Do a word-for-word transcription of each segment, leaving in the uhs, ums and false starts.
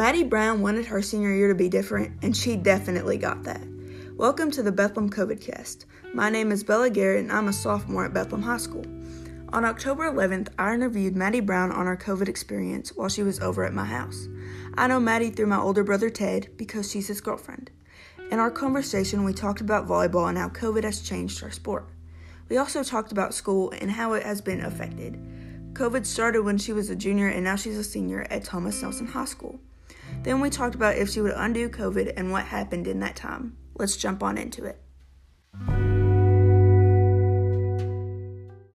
Madi Brown wanted her senior year to be different, and she definitely got that. Welcome to the Bethlehem COVIDcast. My name is Isabella Garrett, and I'm a sophomore at Bethlehem High School. On October eleventh, I interviewed Madi Brown on her COVID experience while she was over at my house. I know Madi through my older brother Ted because she's his girlfriend. In our conversation, we talked about volleyball and how COVID has changed our sport. We also talked about school and how it has been affected. COVID started when she was a junior and now she's a senior at Thomas Nelson High School. Then we talked about if she would undo COVID and what happened in that time. Let's jump on into it.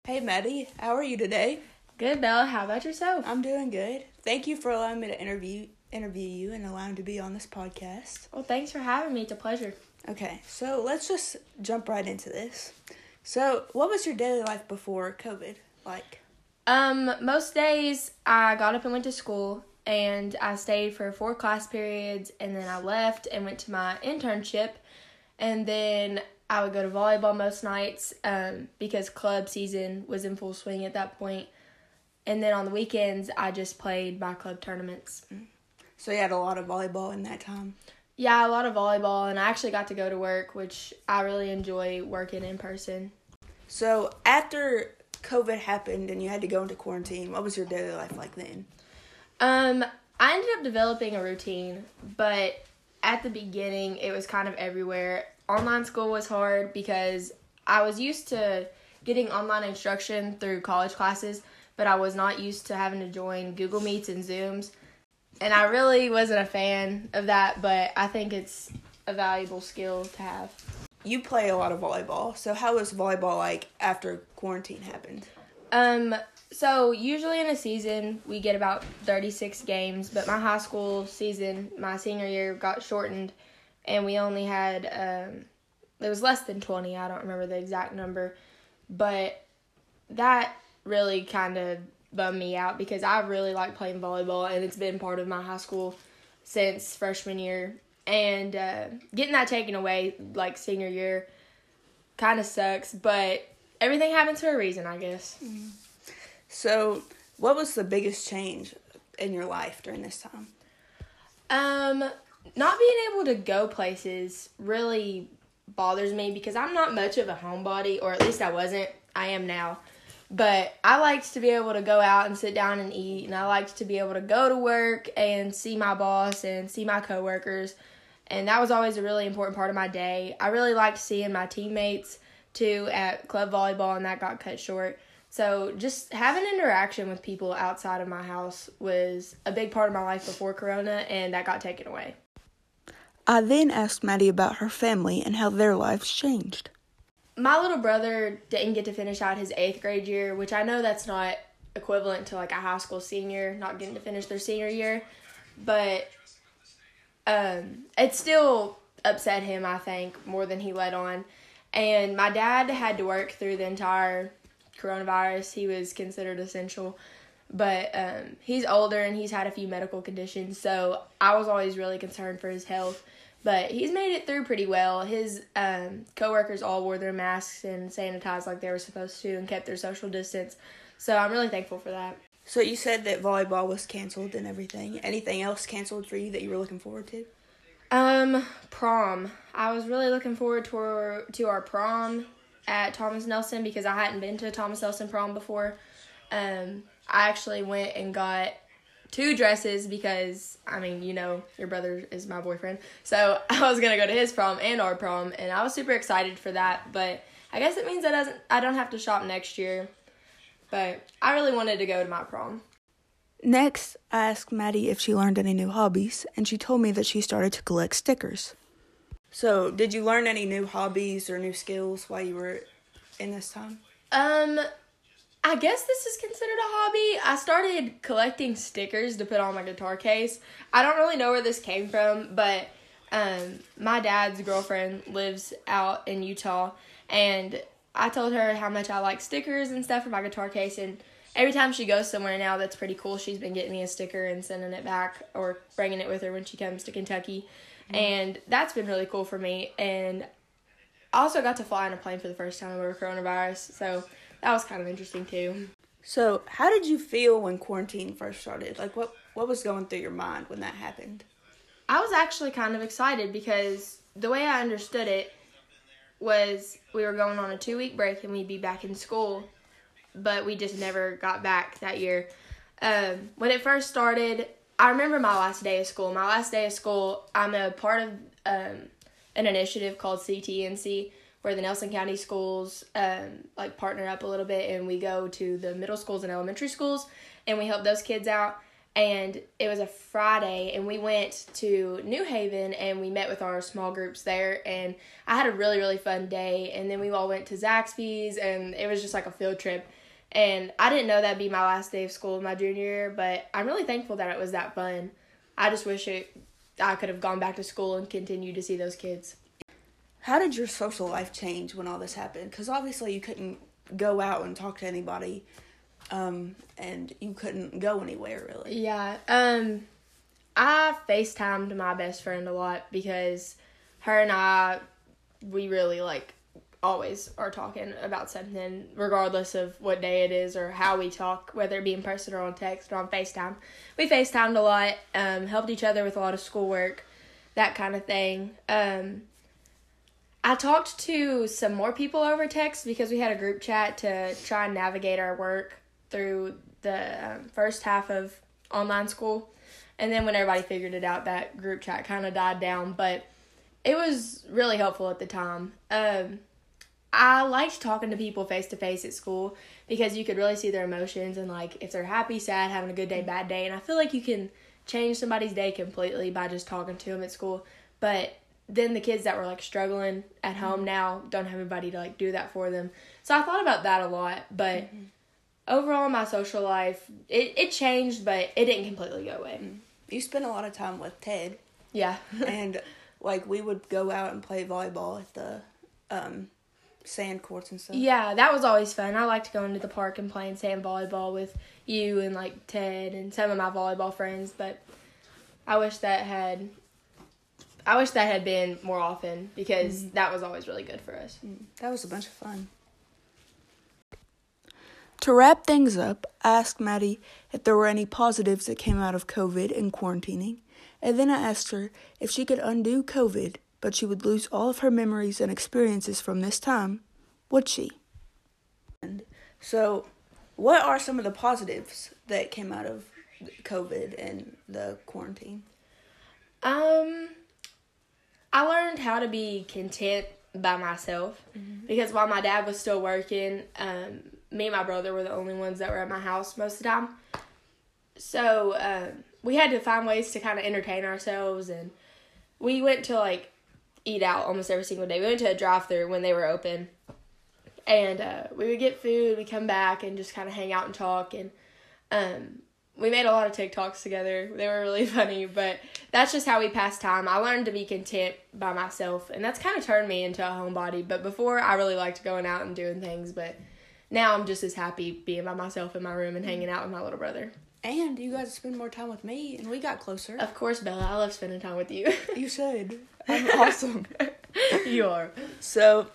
Hey, Madi, how are you today? Good, Bella. How about yourself? I'm doing good. Thank you for allowing me to interview interview you and allowing me to be on this podcast. Well, thanks for having me. It's a pleasure. Okay, so let's just jump right into this. So, what was your daily life before COVID like? Um, most days I got up and went to school, and I stayed for four class periods, and then I left and went to my internship, and then I would go to volleyball most nights um, because club season was in full swing at that point. And then on the weekends, I just played my club tournaments. So you had a lot of volleyball in that time? Yeah, a lot of volleyball. And I actually got to go to work, which I really enjoy working in person. So after COVID happened and you had to go into quarantine, what was your daily life like then? Um, I ended up developing a routine, but at the beginning, it was kind of everywhere. Online school was hard because I was used to getting online instruction through college classes, but I was not used to having to join Google Meets and Zooms. And I really wasn't a fan of that, but I think it's a valuable skill to have. You play a lot of volleyball, so how was volleyball like after quarantine happened? Um, so usually in a season, we get about thirty-six games, but my high school season, my senior year, got shortened. And we only had, um, it was less than twenty. I don't remember the exact number. But that really kind of bummed me out because I really like playing volleyball. And it's been part of my high school since freshman year. And uh, getting that taken away, like senior year, kind of sucks. But everything happens for a reason, I guess. Mm-hmm. So what was the biggest change in your life during this time? Um... Not being able to go places really bothers me because I'm not much of a homebody, or at least I wasn't. I am now. But I liked to be able to go out and sit down and eat, and I liked to be able to go to work and see my boss and see my coworkers, and that was always a really important part of my day. I really liked seeing my teammates, too, at club volleyball, and that got cut short. So just having interaction with people outside of my house was a big part of my life before Corona, and that got taken away. I then asked Madi about her family and how their lives changed. My little brother didn't get to finish out his eighth grade year, which I know that's not equivalent to like a high school senior not getting to finish their senior year, but um, it still upset him, I think, more than he let on. And my dad had to work through the entire coronavirus. He was considered essential. But um, he's older and he's had a few medical conditions, so I was always really concerned for his health. But he's made it through pretty well. His um, coworkers all wore their masks and sanitized like they were supposed to and kept their social distance. So I'm really thankful for that. So you said that volleyball was canceled and everything. Anything else canceled for you that you were looking forward to? Um, prom. I was really looking forward to our, to our prom at Thomas Nelson because I hadn't been to a Thomas Nelson prom before. Um... I actually went and got two dresses because, I mean, you know, your brother is my boyfriend. So I was going to go to his prom and our prom, and I was super excited for that. But I guess it means I doesn't I don't have to shop next year. But I really wanted to go to my prom. Next, I asked Madi if she learned any new hobbies, and she told me that she started to collect stickers. So did you learn any new hobbies or new skills while you were in this time? Um... I guess this is considered a hobby. I started collecting stickers to put on my guitar case. I don't really know where this came from, but um, my dad's girlfriend lives out in Utah, and I told her how much I like stickers and stuff for my guitar case, and every time she goes somewhere now, that's pretty cool. She's been getting me a sticker and sending it back or bringing it with her when she comes to Kentucky, mm-hmm. and that's been really cool for me, and I also got to fly on a plane for the first time over coronavirus, so that was kind of interesting, too. So, how did you feel when quarantine first started? Like, what What was going through your mind when that happened? I was actually kind of excited because the way I understood it was we were going on a two-week break and we'd be back in school, but we just never got back that year. Um, when it first started, I remember my last day of school. My last day of school, I'm a part of um, an initiative called C T N C, where the Nelson County Schools um, like partner up a little bit, and we go to the middle schools and elementary schools, and we help those kids out. And it was a Friday, and we went to New Haven, and we met with our small groups there, and I had a really, really fun day. And then we all went to Zaxby's, and it was just like a field trip. And I didn't know that'd be my last day of school my junior year, but I'm really thankful that it was that fun. I just wish it, I could have gone back to school and continued to see those kids. How did your social life change when all this happened? Because obviously you couldn't go out and talk to anybody, um, and you couldn't go anywhere, really. Yeah. Um, I FaceTimed my best friend a lot because her and I, we really, like, always are talking about something regardless of what day it is or how we talk, whether it be in person or on text or on FaceTime. We FaceTimed a lot, um, helped each other with a lot of schoolwork, that kind of thing. Um, I talked to some more people over text because we had a group chat to try and navigate our work through the um, first half of online school. And then when everybody figured it out, that group chat kind of died down, but it was really helpful at the time. Um, I liked talking to people face-to-face at school because you could really see their emotions and, like, if they're happy, sad, having a good day, bad day. And I feel like you can change somebody's day completely by just talking to them at school. But then the kids that were, like, struggling at home now don't have anybody to, like, do that for them. So I thought about that a lot. But mm-hmm. overall, my social life, it, it changed, but it didn't completely go away. You spent a lot of time with Ted. Yeah. And, like, we would go out and play volleyball at the um sand courts and stuff. Yeah, that was always fun. I liked going to the park and playing sand volleyball with you and, like, Ted and some of my volleyball friends, but I wish that had I wish that had been more often because mm. that was always really good for us. Mm. That was a bunch of fun. To wrap things up, I asked Maddie if there were any positives that came out of COVID and quarantining, and then I asked her if she could undo COVID, but she would lose all of her memories and experiences from this time, would she? So, what are some of the positives that came out of COVID and the quarantine? Um, I learned how to be content by myself, mm-hmm. because while my dad was still working, um, me and my brother were the only ones that were at my house most of the time. So, um, we had to find ways to kind of entertain ourselves, and we went to, like, eat out almost every single day. We went to a drive-thru when they were open, and uh, we would get food, we'd come back and just kind of hang out and talk, and um, we made a lot of TikToks together. They were really funny, but that's just how we passed time. I learned to be content by myself, and that's kind of turned me into a homebody, but before I really liked going out and doing things, but now I'm just as happy being by myself in my room and hanging out with my little brother. And you guys spend more time with me, and we got closer. Of course, Bella. I love spending time with you. You should. I'm awesome. You are. So,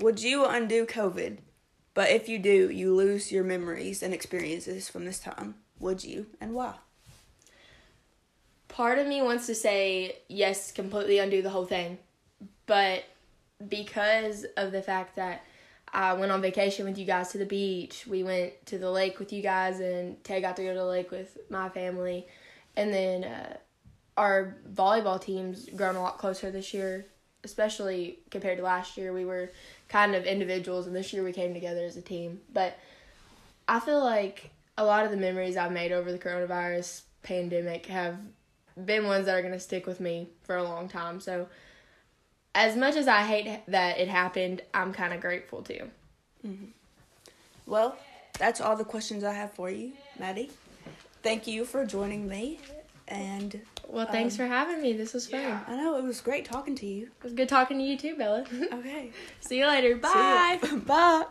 would you undo COVID? But if you do, you lose your memories and experiences from this time. Would you, and why? Part of me wants to say, yes, completely undo the whole thing. But because of the fact that I went on vacation with you guys to the beach. We went to the lake with you guys, and Tay got to go to the lake with my family. And then uh, our volleyball team's grown a lot closer this year, especially compared to last year. We were kind of individuals, and this year we came together as a team. But I feel like a lot of the memories I've made over the coronavirus pandemic have been ones that are going to stick with me for a long time. So as much as I hate that it happened, I'm kind of grateful, too. Mm-hmm. Well, that's all the questions I have for you, Maddie. Thank you for joining me. And Well, thanks um, for having me. This was fun. Yeah. I know. It was great talking to you. It was good talking to you, too, Bella. Okay. See you later. Bye. See you. Bye.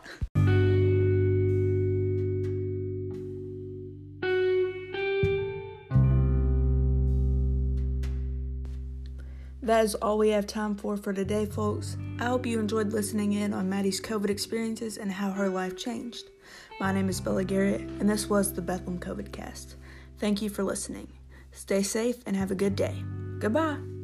That is all we have time for for today, folks. I hope you enjoyed listening in on Maddie's COVID experiences and how her life changed. My name is Bella Garrett, and this was the Bethlehem COVIDcast. Thank you for listening. Stay safe and have a good day. Goodbye.